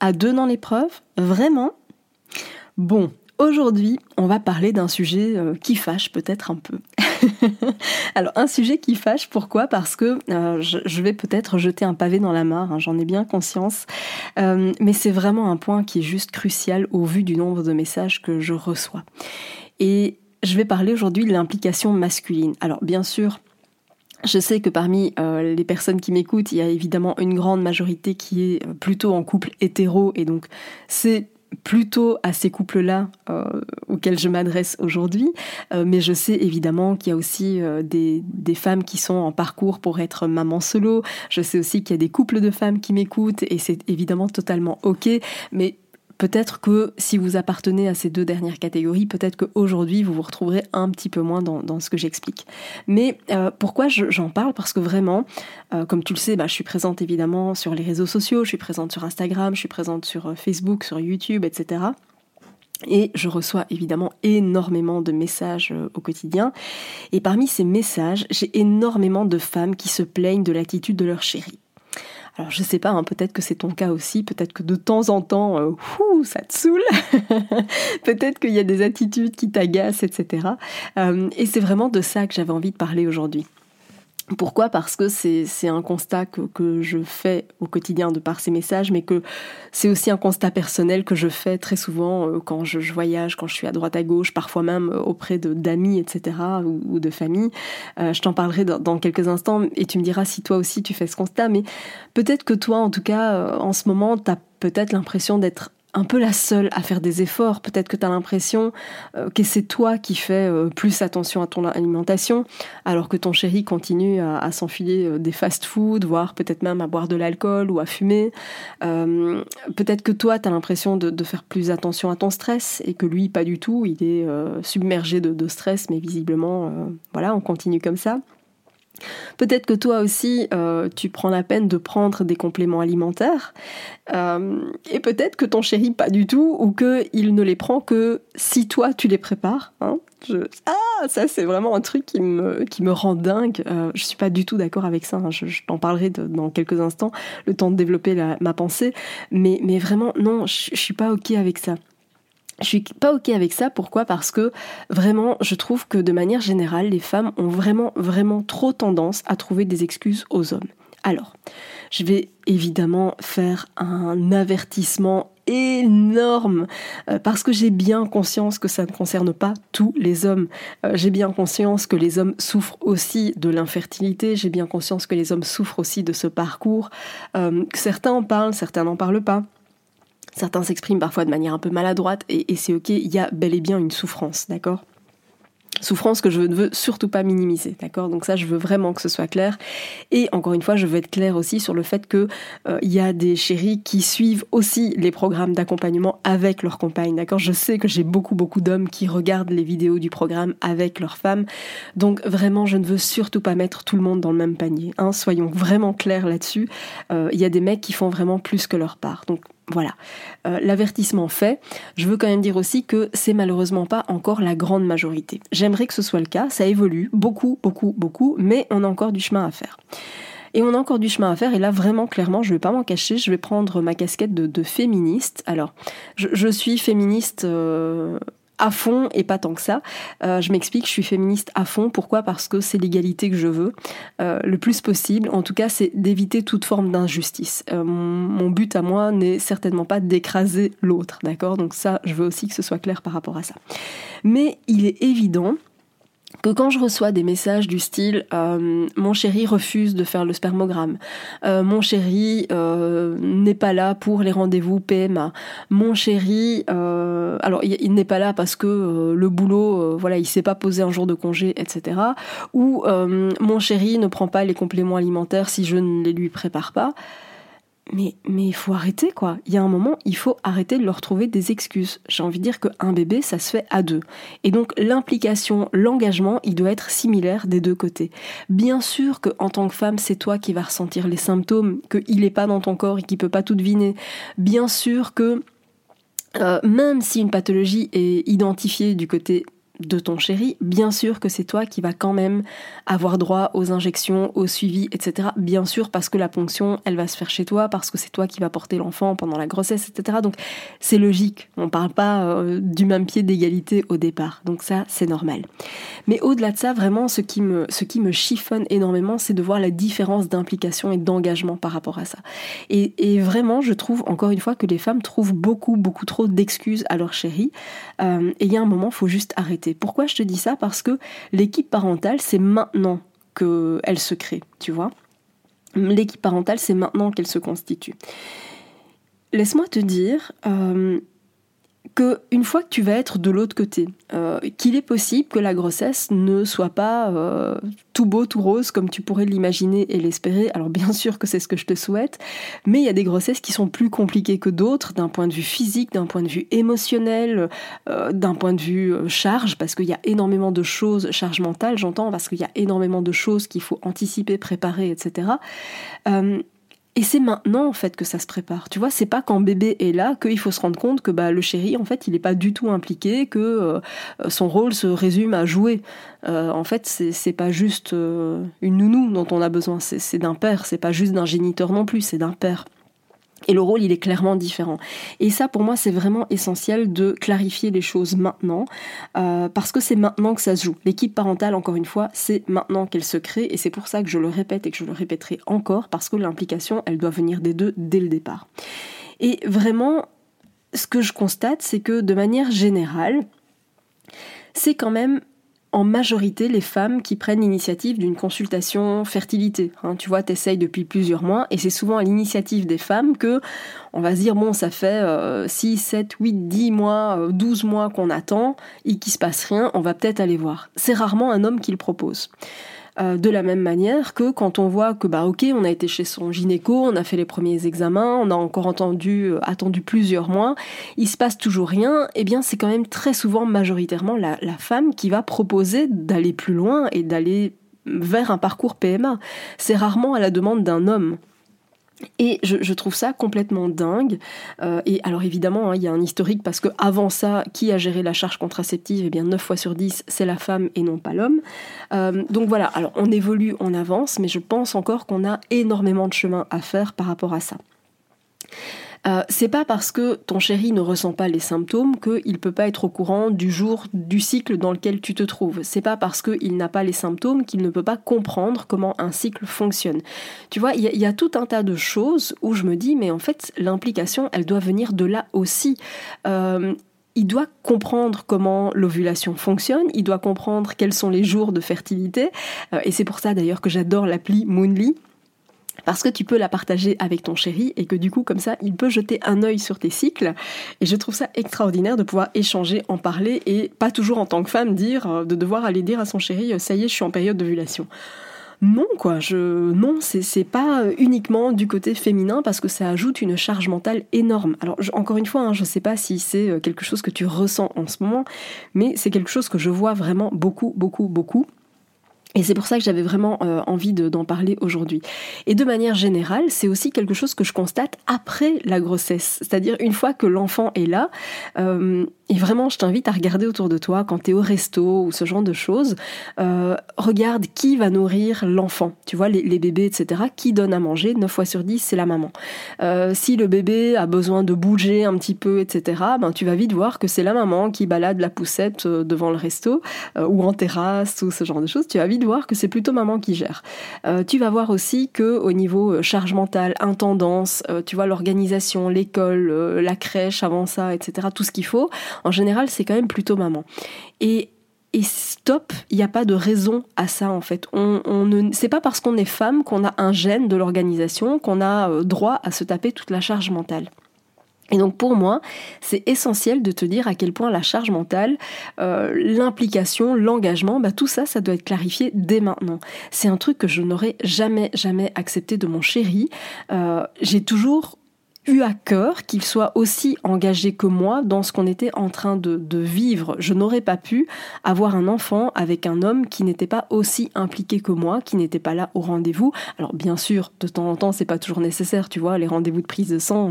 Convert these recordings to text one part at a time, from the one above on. À deux dans l'épreuve ? Vraiment ? Bon, aujourd'hui, on va parler d'un sujet qui fâche peut-être un peu. Alors, un sujet qui fâche, pourquoi ? Parce que je vais peut-être jeter un pavé dans la mare, hein, j'en ai bien conscience. Mais c'est vraiment un point qui est juste crucial au vu du nombre de messages que je reçois. Et je vais parler aujourd'hui de l'implication masculine. Alors, bien sûr, je sais que parmi les personnes qui m'écoutent, il y a évidemment une grande majorité qui est plutôt en couple hétéro, et donc c'est plutôt à ces couples-là auxquels je m'adresse aujourd'hui, mais je sais évidemment qu'il y a aussi des femmes qui sont en parcours pour être maman solo, je sais aussi qu'il y a des couples de femmes qui m'écoutent, et c'est évidemment totalement ok, mais peut-être que si vous appartenez à ces deux dernières catégories, peut-être qu'aujourd'hui vous vous retrouverez un petit peu moins dans ce que j'explique. Mais pourquoi j'en parle ? Parce que vraiment, comme tu le sais, je suis présente évidemment sur les réseaux sociaux, je suis présente sur Instagram, je suis présente sur Facebook, sur YouTube, etc. Et je reçois évidemment énormément de messages au quotidien. Et parmi ces messages, j'ai énormément de femmes qui se plaignent de l'attitude de leur chéri. Alors je sais pas, hein, peut-être que c'est ton cas aussi, peut-être que de temps en temps, ça te saoule, peut-être qu'il y a des attitudes qui t'agacent, etc. Et c'est vraiment de ça que j'avais envie de parler aujourd'hui. Pourquoi ? Parce que c'est un constat que je fais au quotidien de par ces messages, mais que c'est aussi un constat personnel que je fais très souvent quand je voyage, quand je suis à droite à gauche, parfois même auprès d'amis, etc., ou de famille. Je t'en parlerai dans quelques instants et tu me diras si toi aussi tu fais ce constat, mais peut-être que toi, en tout cas, en ce moment, t'as peut-être l'impression d'être un peu la seule à faire des efforts, peut-être que tu as l'impression que c'est toi qui fais plus attention à ton alimentation, alors que ton chéri continue à s'enfiler des fast-food, voire peut-être même à boire de l'alcool ou à fumer. Peut-être que toi, tu as l'impression de faire plus attention à ton stress, et que lui, pas du tout, il est submergé de stress, mais visiblement, voilà, on continue comme ça. Peut-être que toi aussi, tu prends la peine de prendre des compléments alimentaires, et peut-être que ton chéri pas du tout, ou qu'il ne les prend que si toi tu les prépares. Hein. Ça c'est vraiment un truc qui me rend dingue, je suis pas du tout d'accord avec ça, hein. Je t'en parlerai dans quelques instants, le temps de développer ma pensée, mais vraiment non, je suis pas ok avec ça. Je suis pas ok avec ça, pourquoi ? Parce que vraiment, je trouve que de manière générale, les femmes ont vraiment, vraiment trop tendance à trouver des excuses aux hommes. Alors, je vais évidemment faire un avertissement énorme, parce que j'ai bien conscience que ça ne concerne pas tous les hommes. J'ai bien conscience que les hommes souffrent aussi de l'infertilité, j'ai bien conscience que les hommes souffrent aussi de ce parcours. Certains en parlent, certains n'en parlent pas. Certains s'expriment parfois de manière un peu maladroite, et c'est ok, il y a bel et bien une souffrance, d'accord ? Souffrance que je ne veux surtout pas minimiser, d'accord ? Donc ça, je veux vraiment que ce soit clair. Et encore une fois, je veux être claire aussi sur le fait que il y a des chéris qui suivent aussi les programmes d'accompagnement avec leur compagne, d'accord ? Je sais que j'ai beaucoup d'hommes qui regardent les vidéos du programme avec leur femme, donc vraiment, je ne veux surtout pas mettre tout le monde dans le même panier, hein, soyons vraiment clairs là-dessus. Il y a des mecs qui font vraiment plus que leur part, donc voilà, l'avertissement fait, je veux quand même dire aussi que c'est malheureusement pas encore la grande majorité. J'aimerais que ce soit le cas, ça évolue beaucoup, mais on a encore du chemin à faire. Et on a encore du chemin à faire, et là vraiment clairement, je vais pas m'en cacher, je vais prendre ma casquette de féministe. Alors, je suis féministe à fond et pas tant que ça. Je m'explique, je suis féministe à fond. Pourquoi ? Parce que c'est l'égalité que je veux, le plus possible. En tout cas, c'est d'éviter toute forme d'injustice. Mon but à moi n'est certainement pas d'écraser l'autre, d'accord ? Donc ça, je veux aussi que ce soit clair par rapport à ça. Mais il est évident que quand je reçois des messages du style « mon chéri refuse de faire le spermogramme »,« mon chéri n'est pas là pour les rendez-vous PMA »,« mon chéri, alors il n'est pas là parce que le boulot, voilà, il s'est pas posé un jour de congé, etc. » ou « mon chéri ne prend pas les compléments alimentaires si je ne les lui prépare pas ». Mais il faut arrêter, quoi. Il y a un moment, il faut arrêter de leur trouver des excuses. J'ai envie de dire qu'un bébé, ça se fait à deux. Et donc, l'implication, l'engagement, il doit être similaire des deux côtés. Bien sûr qu'en tant que femme, c'est toi qui vas ressentir les symptômes, qu'il n'est pas dans ton corps et qu'il ne peut pas tout deviner. Bien sûr que, même si une pathologie est identifiée du côté de ton chéri, bien sûr que c'est toi qui vas quand même avoir droit aux injections, au suivi, etc. Bien sûr, parce que la ponction, elle va se faire chez toi, parce que c'est toi qui vas porter l'enfant pendant la grossesse, etc. Donc c'est logique, on ne parle pas du même pied d'égalité au départ, donc ça c'est normal. Mais au-delà de ça, vraiment, ce qui me chiffonne énormément, c'est de voir la différence d'implication et d'engagement par rapport à ça. Et vraiment, je trouve, encore une fois, que les femmes trouvent beaucoup trop d'excuses à leur chéri, et il y a un moment, il faut juste arrêter. Pourquoi je te dis ça ? Parce que l'équipe parentale, c'est maintenant qu'elle se crée, tu vois. L'équipe parentale, c'est maintenant qu'elle se constitue. Laisse-moi te dire qu'une fois que tu vas être de l'autre côté, qu'il est possible que la grossesse ne soit pas tout beau, tout rose, comme tu pourrais l'imaginer et l'espérer. Alors bien sûr que c'est ce que je te souhaite, mais il y a des grossesses qui sont plus compliquées que d'autres, d'un point de vue physique, d'un point de vue émotionnel, d'un point de vue charge, parce qu'il y a énormément de choses, charge mentale j'entends, parce qu'il y a énormément de choses qu'il faut anticiper, préparer, etc. Et c'est maintenant en fait que ça se prépare, tu vois, c'est pas quand bébé est là qu'il faut se rendre compte que bah, le chéri en fait il est pas du tout impliqué, que son rôle se résume à jouer. En fait c'est pas juste une nounou dont on a besoin, c'est d'un père, c'est pas juste d'un géniteur non plus, c'est d'un père. Et le rôle, il est clairement différent. Et ça, pour moi, c'est vraiment essentiel de clarifier les choses maintenant, parce que c'est maintenant que ça se joue. L'équipe parentale, encore une fois, c'est maintenant qu'elle se crée, et c'est pour ça que je le répète et que je le répéterai encore, parce que l'implication, elle doit venir des deux dès le départ. Et vraiment, ce que je constate, c'est que de manière générale, c'est quand même en majorité les femmes qui prennent l'initiative d'une consultation fertilité. Hein, tu vois, t'essayes depuis plusieurs mois, et c'est souvent à l'initiative des femmes que, on va se dire, bon, ça fait 6, 7, 8, 10 mois, 12 mois qu'on attend, et qu'il se passe rien, on va peut-être aller voir. C'est rarement un homme qui le propose. De la même manière que quand on voit que bah ok, on a été chez son gynéco, on a fait les premiers examens, on a encore attendu plusieurs mois, il se passe toujours rien, eh bien c'est quand même très souvent majoritairement la femme qui va proposer d'aller plus loin et d'aller vers un parcours PMA. C'est rarement à la demande d'un homme. Et je trouve ça complètement dingue. Et alors évidemment, hein, il y a un historique parce que avant ça, qui a géré la charge contraceptive ? Eh bien 9 fois sur 10, c'est la femme et non pas l'homme. Donc voilà, alors on évolue, on avance, mais je pense encore qu'on a énormément de chemin à faire par rapport à ça. C'est pas parce que ton chéri ne ressent pas les symptômes qu'il peut pas être au courant du jour, du cycle dans lequel tu te trouves. C'est pas parce qu'il n'a pas les symptômes qu'il ne peut pas comprendre comment un cycle fonctionne. Tu vois, il y a tout un tas de choses où je me dis, mais en fait, l'implication, elle doit venir de là aussi. Il doit comprendre comment l'ovulation fonctionne, il doit comprendre quels sont les jours de fertilité, et c'est pour ça d'ailleurs que j'adore l'appli Moonly, parce que tu peux la partager avec ton chéri et que du coup, comme ça, il peut jeter un œil sur tes cycles. Et je trouve ça extraordinaire de pouvoir échanger, en parler et pas toujours en tant que femme de devoir aller dire à son chéri « ça y est, je suis en période d'ovulation ». Non quoi, c'est pas uniquement du côté féminin parce que ça ajoute une charge mentale énorme. Alors encore une fois, hein, je sais pas si c'est quelque chose que tu ressens en ce moment, mais c'est quelque chose que je vois vraiment beaucoup. Et c'est pour ça que j'avais vraiment envie d'en parler aujourd'hui. Et de manière générale, c'est aussi quelque chose que je constate après la grossesse. C'est-à-dire une fois que l'enfant est là, et vraiment je t'invite à regarder autour de toi quand t'es au resto ou ce genre de choses, regarde qui va nourrir l'enfant. Tu vois, les bébés, etc. Qui donne à manger ? 9 fois sur 10, c'est la maman. Si le bébé a besoin de bouger un petit peu, etc., ben, tu vas vite voir que c'est la maman qui balade la poussette devant le resto, ou en terrasse, ou ce genre de choses. Tu vas vite de voir que c'est plutôt maman qui gère. Tu vas voir aussi que au niveau charge mentale, intendance, tu vois l'organisation, l'école, la crèche avant ça, etc. Tout ce qu'il faut. En général, c'est quand même plutôt maman. Et Et stop, il n'y a pas de raison à ça en fait. C'est pas parce qu'on est femme qu'on a un gène de l'organisation, qu'on a droit à se taper toute la charge mentale. Et donc pour moi, c'est essentiel de te dire à quel point la charge mentale, l'implication, l'engagement, tout ça, ça doit être clarifié dès maintenant. C'est un truc que je n'aurais jamais accepté de mon chéri. J'ai toujours eu à cœur qu'il soit aussi engagé que moi dans ce qu'on était en train de vivre. Je n'aurais pas pu avoir un enfant avec un homme qui n'était pas aussi impliqué que moi, qui n'était pas là au rendez-vous. Alors bien sûr, de temps en temps, c'est pas toujours nécessaire, tu vois, les rendez-vous de prise de sang,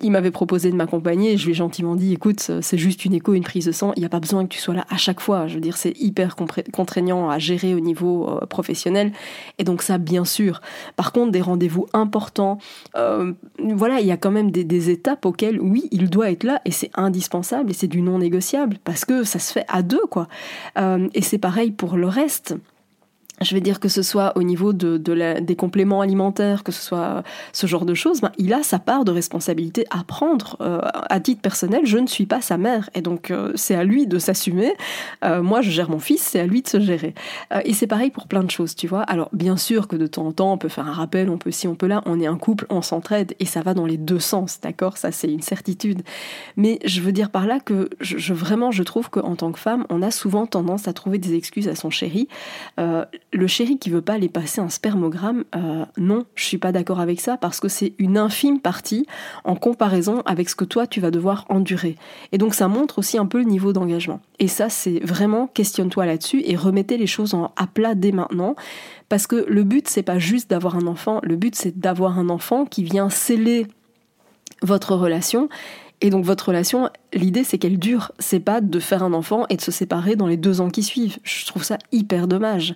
il m'avait proposé de m'accompagner, je lui ai gentiment dit, écoute, c'est juste une écho, une prise de sang, il n'y a pas besoin que tu sois là à chaque fois, je veux dire, c'est hyper contraignant à gérer au niveau professionnel, et donc ça, bien sûr. Par contre, des rendez-vous importants, il y a quand même des étapes auxquelles, oui, il doit être là et c'est indispensable et c'est du non négociable parce que ça se fait à deux, quoi. Et c'est pareil pour le reste. Je vais dire que ce soit au niveau des compléments alimentaires, que ce soit ce genre de choses, il a sa part de responsabilité à prendre. À titre personnel, je ne suis pas sa mère et donc c'est à lui de s'assumer. Moi, je gère mon fils, c'est à lui de se gérer. Et c'est pareil pour plein de choses, tu vois. Alors, bien sûr que de temps en temps, on peut faire un rappel, on peut ci, on peut là, on est un couple, on s'entraide et ça va dans les deux sens, d'accord ? Ça, c'est une certitude. Mais je veux dire par là que je trouve qu'en tant que femme, on a souvent tendance à trouver des excuses à son chéri. Le chéri qui veut pas aller passer un spermogramme, non, je suis pas d'accord avec ça parce que c'est une infime partie en comparaison avec ce que toi tu vas devoir endurer. Et donc ça montre aussi un peu le niveau d'engagement. Et ça c'est vraiment, questionne-toi là-dessus et remettez les choses à plat dès maintenant parce que le but c'est pas juste d'avoir un enfant, le but c'est d'avoir un enfant qui vient sceller votre relation. Et donc votre relation, l'idée c'est qu'elle dure, c'est pas de faire un enfant et de se séparer dans les 2 ans qui suivent. Je trouve ça hyper dommage.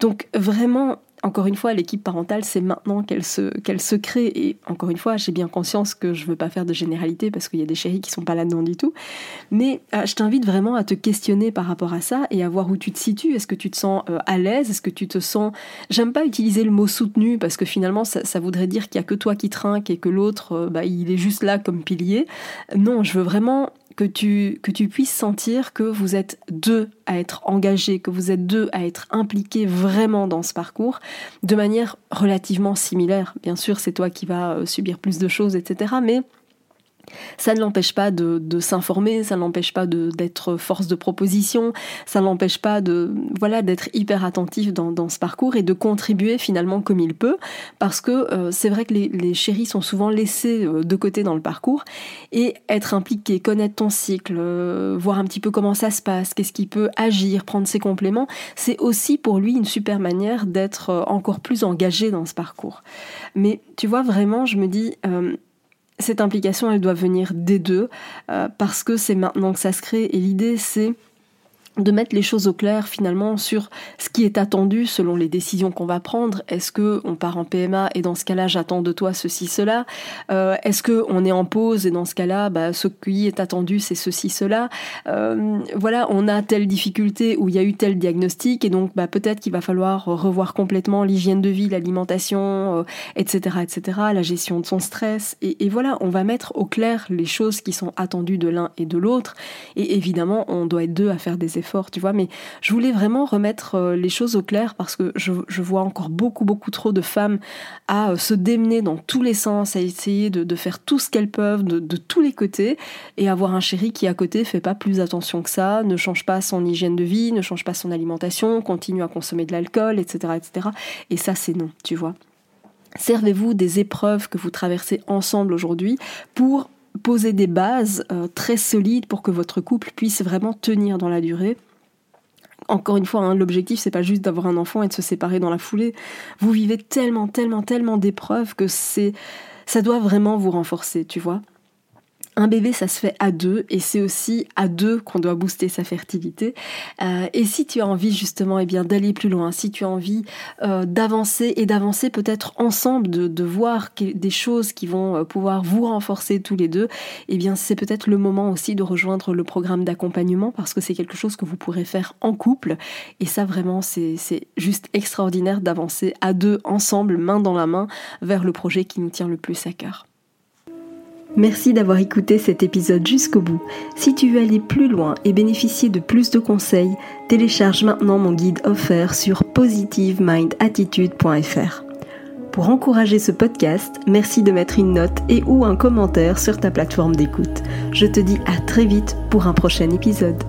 Donc vraiment, encore une fois, l'équipe parentale, c'est maintenant qu'elle se crée. Et encore une fois, j'ai bien conscience que je veux pas faire de généralité parce qu'il y a des chéris qui sont pas là-dedans du tout. Mais je t'invite vraiment à te questionner par rapport à ça et à voir où tu te situes. Est-ce que tu te sens à l'aise ? Est-ce que tu te sens... J'aime pas utiliser le mot soutenu parce que finalement, ça voudrait dire qu'il y a que toi qui trinque et que l'autre, il est juste là comme pilier. Non, je veux vraiment... Que tu puisses sentir que vous êtes deux à être engagés, que vous êtes deux à être impliqués vraiment dans ce parcours, de manière relativement similaire. Bien sûr, c'est toi qui vas subir plus de choses, etc. Mais ça ne l'empêche pas de s'informer, ça ne l'empêche pas d'être force de proposition, ça ne l'empêche pas d'être hyper attentif dans ce parcours et de contribuer finalement comme il peut, parce que c'est vrai que les chéris sont souvent laissés de côté dans le parcours, et être impliqué, connaître ton cycle, voir un petit peu comment ça se passe, qu'est-ce qui peut agir, prendre ses compléments, c'est aussi pour lui une super manière d'être encore plus engagé dans ce parcours. Mais tu vois, vraiment, je me dis... cette implication, elle doit venir des deux, parce que c'est maintenant que ça se crée. Et l'idée, c'est de mettre les choses au clair, finalement, sur ce qui est attendu selon les décisions qu'on va prendre. Est-ce qu'on part en PMA et dans ce cas-là, j'attends de toi ceci, cela ? Est-ce qu'on est en pause et dans ce cas-là, ce qui est attendu, c'est ceci, cela ? On a telle difficulté ou il y a eu tel diagnostic et donc peut-être qu'il va falloir revoir complètement l'hygiène de vie, l'alimentation, etc., la gestion de son stress. Et voilà, on va mettre au clair les choses qui sont attendues de l'un et de l'autre. Et évidemment, on doit être deux à faire des efforts, tu vois, mais je voulais vraiment remettre les choses au clair parce que je vois encore beaucoup trop de femmes à se démener dans tous les sens, à essayer de faire tout ce qu'elles peuvent de tous les côtés et avoir un chéri qui à côté fait pas plus attention que ça, ne change pas son hygiène de vie, ne change pas son alimentation, continue à consommer de l'alcool, etc. Et ça c'est non, tu vois. Servez-vous des épreuves que vous traversez ensemble aujourd'hui pour poser des bases très solides pour que votre couple puisse vraiment tenir dans la durée. Encore une fois, l'objectif, c'est pas juste d'avoir un enfant et de se séparer dans la foulée. Vous vivez tellement d'épreuves que ça doit vraiment vous renforcer, tu vois. Un bébé, ça se fait à deux, et c'est aussi à deux qu'on doit booster sa fertilité. Et si tu as envie justement, d'aller plus loin, si tu as envie d'avancer peut-être ensemble, de voir des choses qui vont pouvoir vous renforcer tous les deux, c'est peut-être le moment aussi de rejoindre le programme d'accompagnement parce que c'est quelque chose que vous pourrez faire en couple. Et ça vraiment, c'est juste extraordinaire d'avancer à deux ensemble, main dans la main, vers le projet qui nous tient le plus à cœur. Merci d'avoir écouté cet épisode jusqu'au bout. Si tu veux aller plus loin et bénéficier de plus de conseils, télécharge maintenant mon guide offert sur positivemindattitude.fr. Pour encourager ce podcast, merci de mettre une note et ou un commentaire sur ta plateforme d'écoute. Je te dis à très vite pour un prochain épisode.